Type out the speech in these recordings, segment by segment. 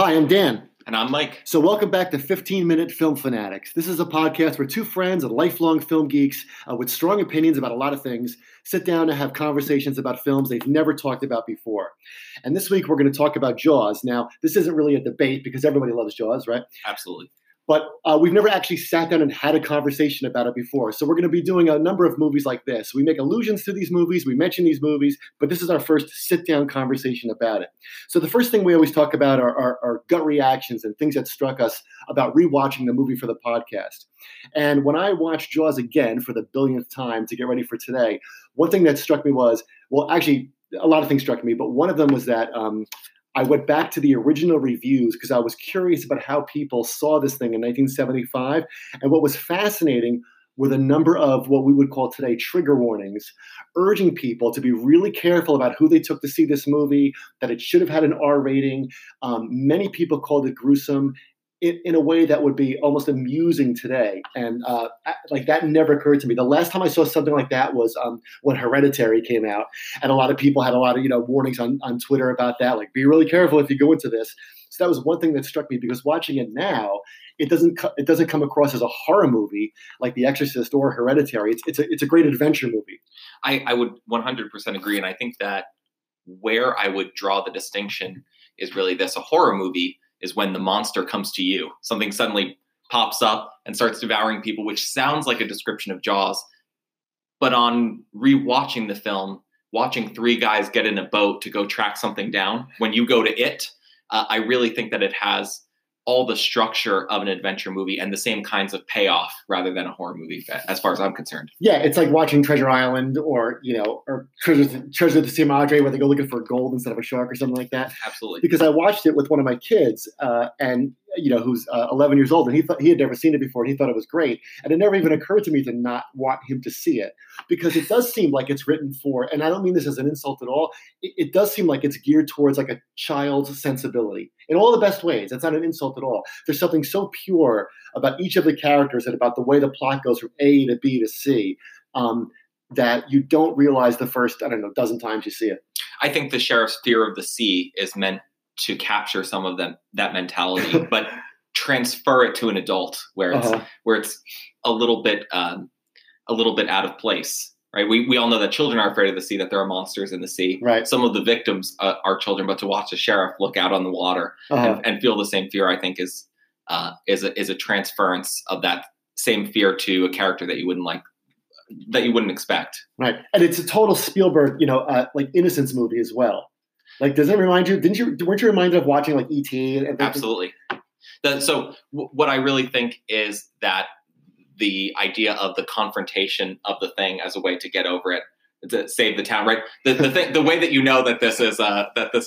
Hi, I'm Dan. And I'm Mike. So welcome back to 15-Minute Film Fanatics. This is a podcast where two friends and lifelong film geeks with strong opinions about a lot of things sit down and have conversations about films they've never talked about before. And this week we're going to talk about Jaws. Now, this isn't really a debate because everybody loves Jaws, right? Absolutely. But we've never actually sat down and had a conversation about it before. So we're going to be doing a number of movies like this. We make allusions to these movies. We mention these movies. But this is our first sit-down conversation about it. So the first thing we always talk about are gut reactions and things that struck us about rewatching the movie for the podcast. And when I watched Jaws again for the billionth time to get ready for today, one thing that struck me was, well, actually, a lot of things struck me. But one of them was that I went back to the original reviews because I was curious about how people saw this thing in 1975. And what was fascinating were the number of what we would call today trigger warnings, urging people to be really careful about who they took to see this movie, that it should have had an R rating. Many people called it gruesome in a way that would be almost amusing today. And like that never occurred to me. The last time I saw something like that was when Hereditary came out. And a lot of people had a lot of warnings on Twitter about that. Like, be really careful if you go into this. So that was one thing that struck me, because watching it now, it doesn't come across as a horror movie like The Exorcist or Hereditary. It's a great adventure movie. I would 100% agree. And I think that where I would draw the distinction is really this. A horror movie is when the monster comes to you. Something suddenly pops up and starts devouring people, which sounds like a description of Jaws. But on rewatching the film, watching three guys get in a boat to go track something down, when you go to it, I really think that it has all the structure of an adventure movie and the same kinds of payoff rather than a horror movie, as far as I'm concerned. Yeah, it's like watching Treasure Island or Treasure of the Sierra Madre, where they go looking for gold instead of a shark or something like that. Absolutely. Because I watched it with one of my kids and who's 11 years old, and he had never seen it before, and he thought it was great. And it never even occurred to me to not want him to see it, because it does seem like it's written for, and I don't mean this as an insult at all, it does seem like it's geared towards like a child's sensibility in all the best ways. That's not an insult at all. There's something so pure about each of the characters and about the way the plot goes from A to B to C that you don't realize the first, dozen times you see it. I think the sheriff's fear of the sea is meant to capture some of that mentality, but transfer it to an adult where it's a little bit out of place, right? We all know that children are afraid of the sea, that there are monsters in the sea. Right. Some of the victims are children, but to watch a sheriff look out on the water and feel the same fear, I think is a transference of that same fear to a character that you wouldn't like. That you wouldn't expect. Right. And it's a total Spielberg, like innocence movie as well. Like, does it remind you? Weren't you reminded of watching like E.T.? And absolutely. What I really think is that the idea of the confrontation of the thing as a way to get over it, to save the town, right? The way that you know that this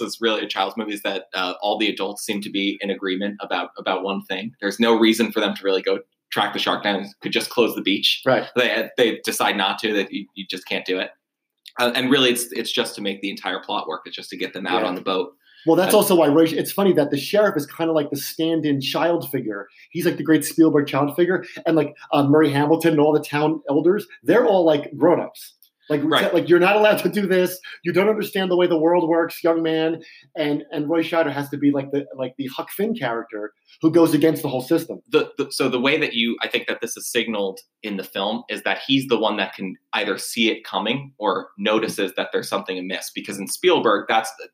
is really a child's movie is that all the adults seem to be in agreement about one thing. There's no reason for them to really go track the shark down. They could just close the beach. Right. They decide not to. That you just can't do it. And really, it's just to make the entire plot work. It's just to get them out on the boat. Well, that's also why it's funny that the sheriff is kind of like the stand-in child figure. He's like the great Spielberg child figure. And like Murray Hamilton and all the town elders, they're all like grown-ups. Like, right. Like, you're not allowed to do this. You don't understand the way the world works, young man. And Roy Scheider has to be like the Huck Finn character who goes against the whole system. So the way that I think that this is signaled in the film is that he's the one that can either see it coming or notices that there's something amiss. Because in Spielberg,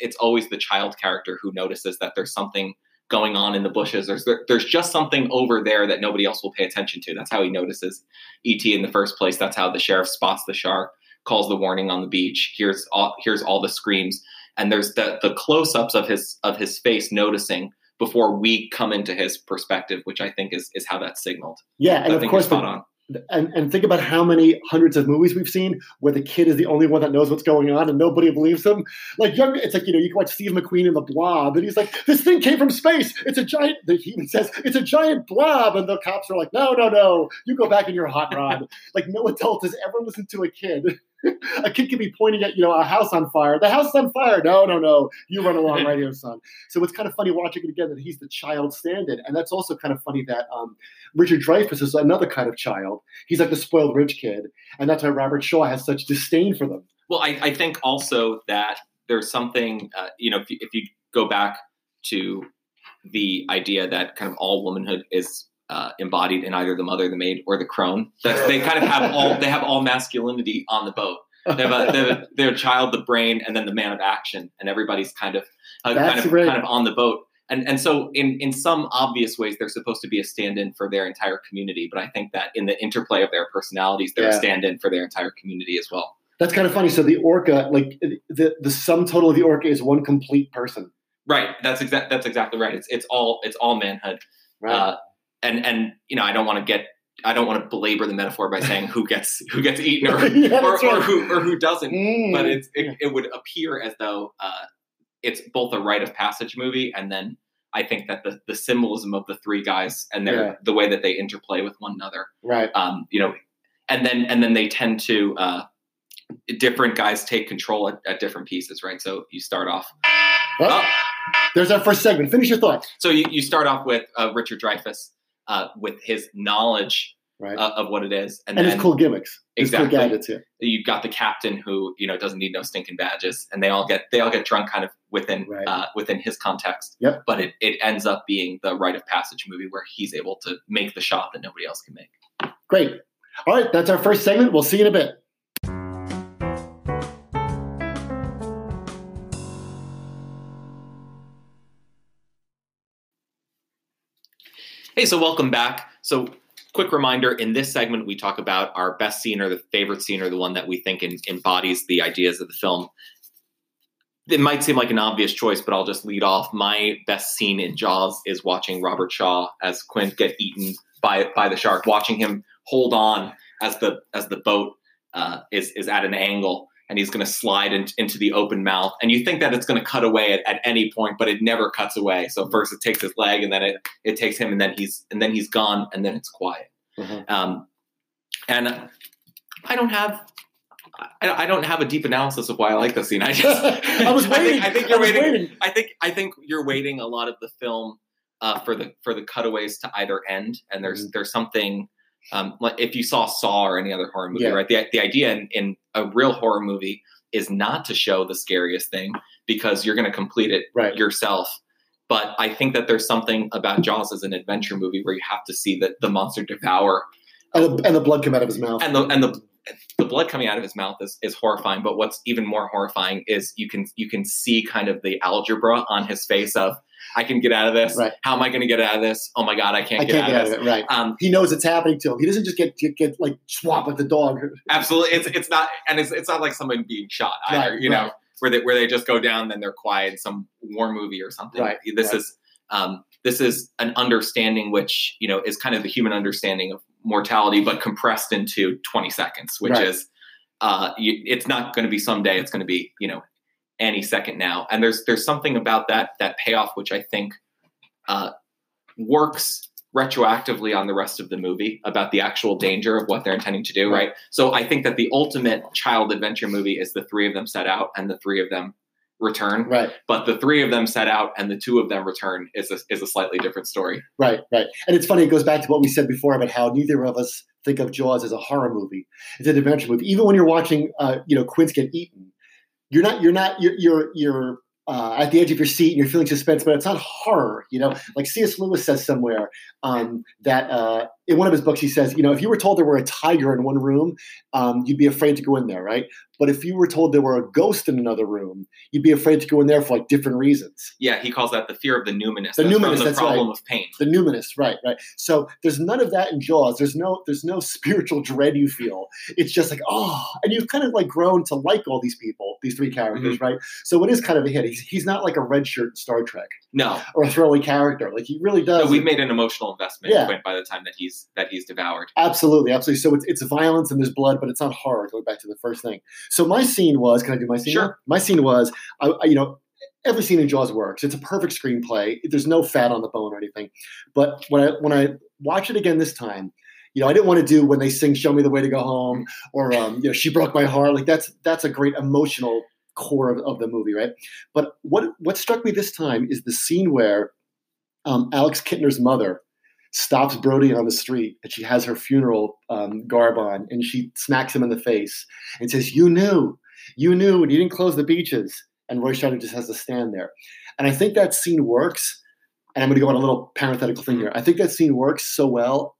it's always the child character who notices that there's something going on in the bushes. There's just something over there that nobody else will pay attention to. That's how he notices E.T. in the first place. That's how the sheriff spots the shark. Calls the warning on the beach. Here's all the screams, and there's the close-ups of his face noticing before we come into his perspective, which I think is how that's signaled. Yeah, and of course, and think about how many hundreds of movies we've seen where the kid is the only one that knows what's going on and nobody believes him. Like it's like you can watch Steve McQueen in The Blob, and he's like, "This thing came from space. It's a giant." He even says, "It's a giant blob," and the cops are like, "No, no, no! You go back in your hot rod." Like no adult has ever listened to a kid. A kid could be pointing at, a house on fire. The house is on fire. No, no, no. You run along right here, son. So it's kind of funny watching it again that he's the child stand-in. And that's also kind of funny that Richard Dreyfuss is another kind of child. He's like the spoiled rich kid. And that's why Robert Shaw has such disdain for them. Well, I think also that there's something, if you go back to the idea that kind of all womanhood is embodied in either the mother, the maid, or the crone. They kind of have all, they have all masculinity on the boat. They have their child, the brain, and then the man of action, and everybody's kind of on the boat. And so in some obvious ways, they're supposed to be a stand-in for their entire community. But I think that in the interplay of their personalities, they're a stand-in for their entire community as well. That's kind of funny. So the orca, like the sum total of the orca is one complete person. Right. That's exactly right. It's all manhood. Right. And you know, I don't want to belabor the metaphor by saying who gets eaten or who doesn't. But it would appear as though it's both a rite of passage movie, and then I think that the symbolism of the three guys and their the way that they interplay with one another, right? You know, and then they tend to different guys take control at different pieces, right? So you start off. Well, there's our first segment. Finish your thoughts. So you start off with Richard Dreyfuss with his knowledge. Right. Of what it is. And then, his cool gimmicks. Exactly. His cool gadgets, yeah. You've got the captain who, you know, doesn't need no stinking badges, and they all get drunk kind of within within his context. Yep. But it ends up being the rite of passage movie where he's able to make the shot that nobody else can make. Great. All right, that's our first segment. We'll see you in a bit. Hey, so welcome back. So quick reminder, in this segment, we talk about our best scene or the favorite scene or the one that we think embodies the ideas of the film. It might seem like an obvious choice, but I'll just lead off. My best scene in Jaws is watching Robert Shaw as Quint get eaten by the shark, watching him hold on as the boat is at an angle and he's going to slide into the open mouth. And you think that it's going to cut away at any point, but it never cuts away. So first it takes his leg, and then it takes him, and then he's gone, and then it's quiet. Mm-hmm. And I don't have a deep analysis of why I like this scene. I think you're waiting a lot of the film for the cutaways to either end. And there's something. Like if you saw Saw or any other horror movie, right? The idea in a real horror movie is not to show the scariest thing because you're going to complete it yourself. But I think that there's something about Jaws as an adventure movie where you have to see that the monster devour. And the blood come out of his mouth. And the blood coming out of his mouth is horrifying. But what's even more horrifying is you can see kind of the algebra on his face of, I can get out of this. Right. How am I going to get out of this? Oh my God, I can't get out of this. Right. He knows it's happening to him. He doesn't just get like swapped with the dog. Absolutely. It's not like someone being shot either, you know, where they just go down, then they're quiet in some war movie or something. Right. This is an understanding, which, you know, is kind of the human understanding of mortality, but compressed into 20 seconds, which is, it's not going to be someday. It's going to be, you know, any second now. And there's something about that payoff, which I think works retroactively on the rest of the movie about the actual danger of what they're intending to do. Right. So I think that the ultimate child adventure movie is the three of them set out and the three of them return. Right. But the three of them set out and the two of them return is a slightly different story. Right. Right. And it's funny. It goes back to what we said before about how neither of us think of Jaws as a horror movie. It's an adventure movie. Even when you're watching, you know, Quint get eaten, You're at the edge of your seat and you're feeling suspense, but it's not horror, you know, like C.S. Lewis says somewhere that in one of his books, he says, you know, if you were told there were a tiger in one room, you'd be afraid to go in there. Right. But if you were told there were a ghost in another room, you'd be afraid to go in there for like different reasons. Yeah. He calls that the fear of the numinous. The problem of pain. The numinous. Right. Right. So there's none of that in Jaws. There's no spiritual dread you feel. It's just like, oh, and you've kind of like grown to like all these people, these three characters. Mm-hmm. Right. So it is kind of a hit. He's not like a red shirt in Star Trek. No. Or a throwaway character. Like he really does. No, we've made an emotional investment by the time that he's devoured. Absolutely. Absolutely. So it's violence and there's blood, but it's not horror. Going back to the first thing. So my scene was, can I do my scene? Sure. My scene was, you know, every scene in Jaws works. It's a perfect screenplay. There's no fat on the bone or anything. But when I watch it again this time, you know, I didn't want to do when they sing "Show Me the Way to Go Home" or you know, "She Broke My Heart." Like that's a great emotional core of the movie, right? But what struck me this time is the scene where Alex Kittner's mother stops Brody on the street, and she has her funeral garb on, and she smacks him in the face and says, you knew, and you didn't close the beaches. And Roy Scheider just has to stand there. And I think that scene works And I'm going to go on a little parenthetical thing here. I think that scene works so well,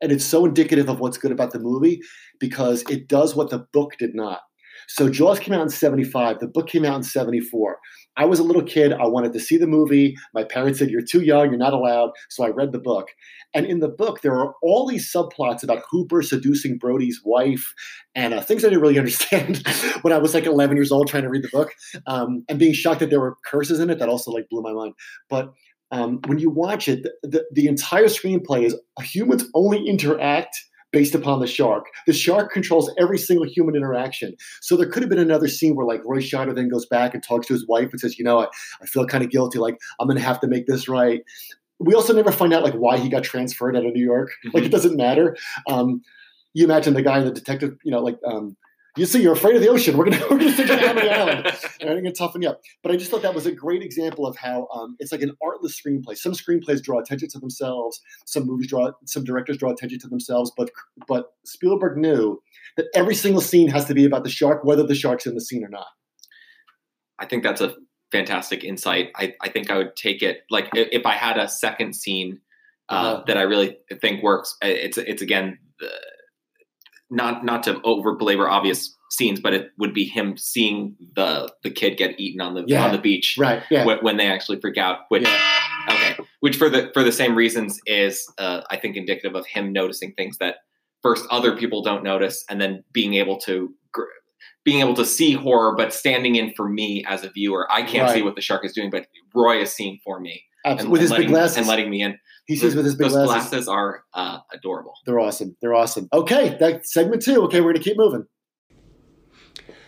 and it's so indicative of what's good about the movie, because it does what the book did not. So Jaws came out in 1975. The book came out in 1974. I was a little kid. I wanted to see the movie. My parents said, "You're too young. You're not allowed." So I read the book. And in the book, there are all these subplots about Hooper seducing Brody's wife and things I didn't really understand when I was like 11 years old trying to read the book, and being shocked that there were curses in it. That also like blew my mind. But when you watch it, the entire screenplay is humans only interact based upon the shark. The shark controls every single human interaction. So there could have been another scene where like Roy Scheider then goes back and talks to his wife and says, you know, I feel kind of guilty. Like, I'm going to have to make this right. We also never find out like why he got transferred out of New York. Like, it doesn't matter. You imagine the guy in the detective, you know, like, you see, you're afraid of the ocean. We're going to stick to Amity Island. And I'm going to toughen you up. But I just thought that was a great example of how it's like an artless screenplay. Some screenplays draw attention to themselves. Some directors draw attention to themselves. But Spielberg knew that every single scene has to be about the shark, whether the shark's in the scene or not. I think that's a fantastic insight. I think I would take it, like, if I had a second scene that I really think works. It's again, not to over belabor obvious scenes, but it would be him seeing the kid get eaten on the beach, right? Yeah. When they actually freak out, which for the same reasons is I think indicative of him noticing things that first other people don't notice, and then being able to see horror, but standing in for me as a viewer. I can't see what the shark is doing, but Roy is seeing for me. Absolutely. With his big glasses. And letting me in. He sees with his big glasses. Those glasses are adorable. They're awesome. Okay, that's segment 2. Okay, we're going to keep moving.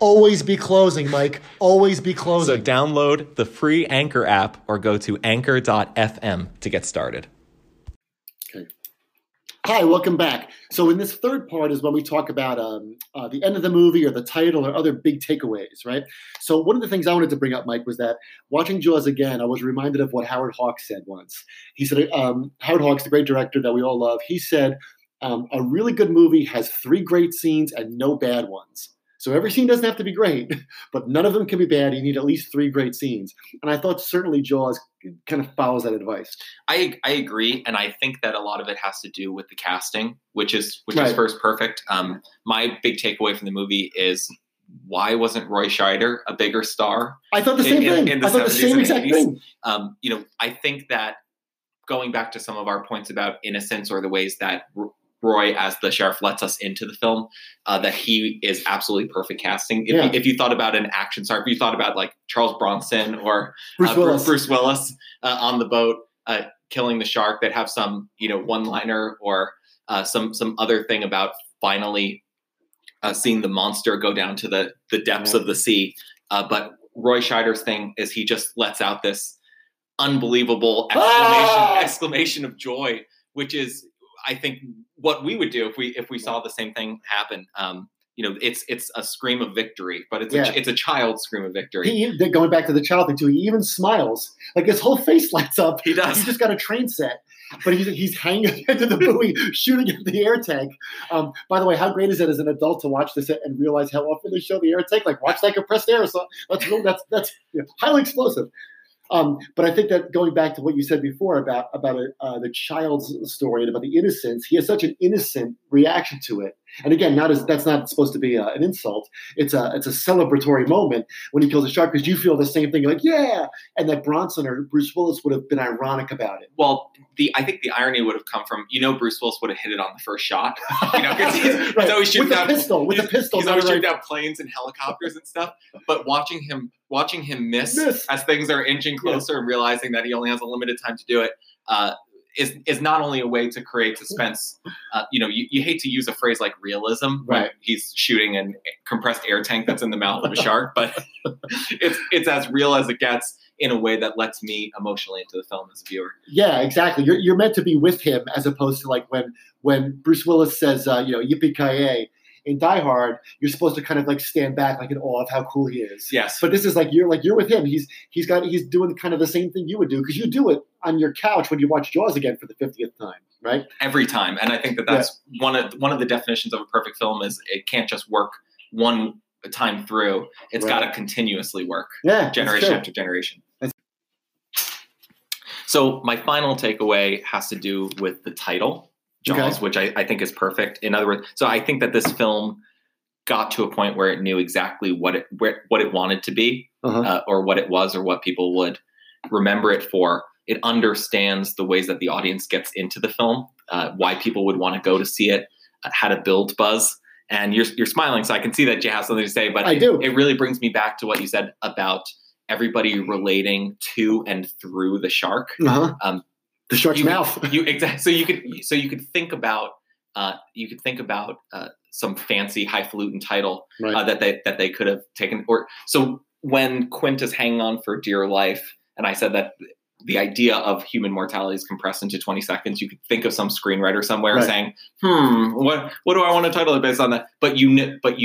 Always be closing, Mike. Always be closing. So download the free Anchor app or go to anchor.fm to get started. Okay. Hi, welcome back. So in this third part is when we talk about the end of the movie or the title or other big takeaways, right? So one of the things I wanted to bring up, Mike, was that watching Jaws again, I was reminded of what Howard Hawks said once. He said, Howard Hawks, the great director that we all love, he said, a really good movie has 3 great scenes and no bad ones. So every scene doesn't have to be great, but none of them can be bad. You need at least 3 great scenes. And I thought certainly Jaws kind of follows that advice. I agree. And I think that a lot of it has to do with the casting, which is first perfect. My big takeaway from the movie is, why wasn't Roy Scheider a bigger star? I thought the same thing. I thought the same exact 80s. Thing. I think that going back to some of our points about innocence or the ways that Roy, as the sheriff, lets us into the film, that he is absolutely perfect casting. If you thought about an action star, if you thought about like Charles Bronson or Bruce Willis on the boat killing the shark, that have some one-liner or some other thing about finally seeing the monster go down to the depths of the sea. But Roy Scheider's thing is he just lets out this unbelievable exclamation of joy, which is, I think, what we would do if we saw the same thing happen. It's a scream of victory, but it's a child's scream of victory. Going back to the child thing too, he even smiles. Like, his whole face lights up. He does. He's just got a train set, but he's hanging into the buoy, shooting at the air tank. By the way, how great is it as an adult to watch this and realize how often they show the air tank? Like, watch that compressed air. So that's highly explosive. But I think that going back to what you said before about the child's story and about the innocence, he has such an innocent reaction to it. And again, that's not supposed to be an insult. It's a celebratory moment when he kills a shark, because you feel the same thing. You're like, yeah. And that Bronson or Bruce Willis would have been ironic about it. Well, I think the irony would have come from, Bruce Willis would have hit it on the first shot. Because he's always shooting down planes and helicopters and stuff. But watching him miss as things are inching closer and realizing that he only has a limited time to do it. Is not only a way to create suspense. You hate to use a phrase like realism when he's shooting a compressed air tank that's in the mouth of a shark, but it's as real as it gets. in a way that lets me emotionally into the film as a viewer. Yeah, exactly. You're meant to be with him, as opposed to like when Bruce Willis says, yippee-ki-yay in Die Hard, you're supposed to kind of like stand back like in awe of how cool he is. Yes. But this is like you're with him. He's doing kind of the same thing you would do, because you do it on your couch when you watch Jaws again for the 50th time, right? Every time. And I think that's one of the definitions of a perfect film is it can't just work one time through. It's got to continuously work. Yeah, generation after generation. So my final takeaway has to do with the title, Jaws, which I think is perfect. In other words, so I think that this film got to a point where it knew exactly what it wanted to be, or what it was, or what people would remember it for. It understands the ways that the audience gets into the film, why people would want to go to see it, how to build buzz. And you're smiling, so I can see that you have something to say. But I do. It really brings me back to what you said about everybody relating to and through the shark. The shark's mouth. So you could think about some fancy highfalutin title that they could have taken. Or so when Quint is hanging on for dear life, and I said that the idea of human mortality is compressed into 20 seconds, you could think of some screenwriter somewhere saying, what do I want to title it based on that? But you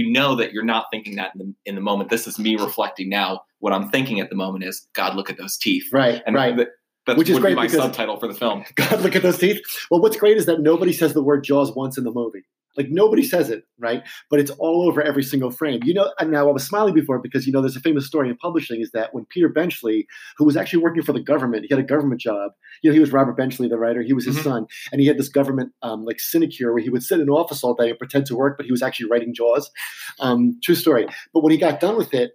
know that you're not thinking that in the moment. This is me reflecting now. What I'm thinking at the moment is, God, look at those teeth. That's which is great, be my subtitle for the film. God, look at those teeth. Well, what's great is that nobody says the word Jaws once in the movie. Like, nobody says it, right? But it's all over every single frame. You know, and now I was smiling before because, you know, there's a famous story in publishing is that when Peter Benchley, who was actually working for the government, he had a government job. You know, he was Robert Benchley, the writer. He was his son. And he had this government, sinecure where he would sit in an office all day and pretend to work, but he was actually writing Jaws. True story. But when he got done with it,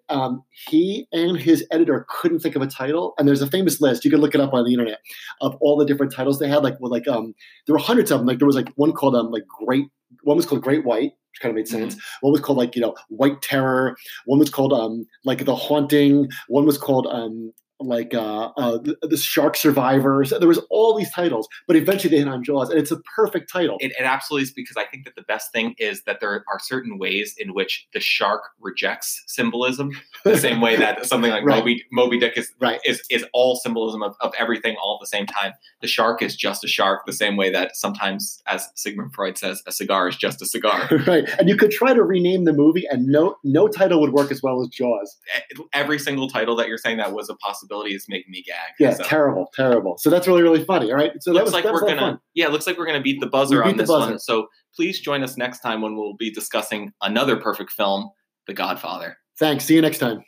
he and his editor couldn't think of a title. And there's a famous list. You can look it up on the internet of all the different titles they had. There were hundreds of them. There was one called one was called Great White, which kind of made sense. One was called White Terror. One was called The Haunting. One was called The Shark Survivors. There was all these titles, but eventually they hit on Jaws, and it's a perfect title. It absolutely is, because I think that the best thing is that there are certain ways in which the shark rejects symbolism, the same way that something like Moby Dick is all symbolism of everything all at the same time. The shark is just a shark, the same way that sometimes, as Sigmund Freud says, a cigar is just a cigar. Right, and you could try to rename the movie, and no title would work as well as Jaws. Every single title that you're saying that was a possibility is making me gag. Yeah, so. Terrible. So that's really, really funny. All right. So looks like we're gonna beat the buzzer on this one. So please join us next time when we'll be discussing another perfect film, The Godfather. Thanks. See you next time.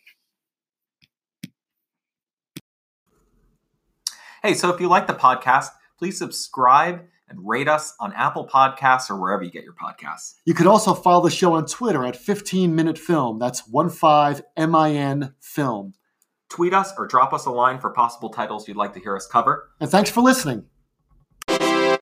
Hey, so if you like the podcast, please subscribe and rate us on Apple Podcasts or wherever you get your podcasts. You could also follow the show on Twitter at 15 Minute Film. That's 15MIN Film. Tweet us or drop us a line for possible titles you'd like to hear us cover. And thanks for listening.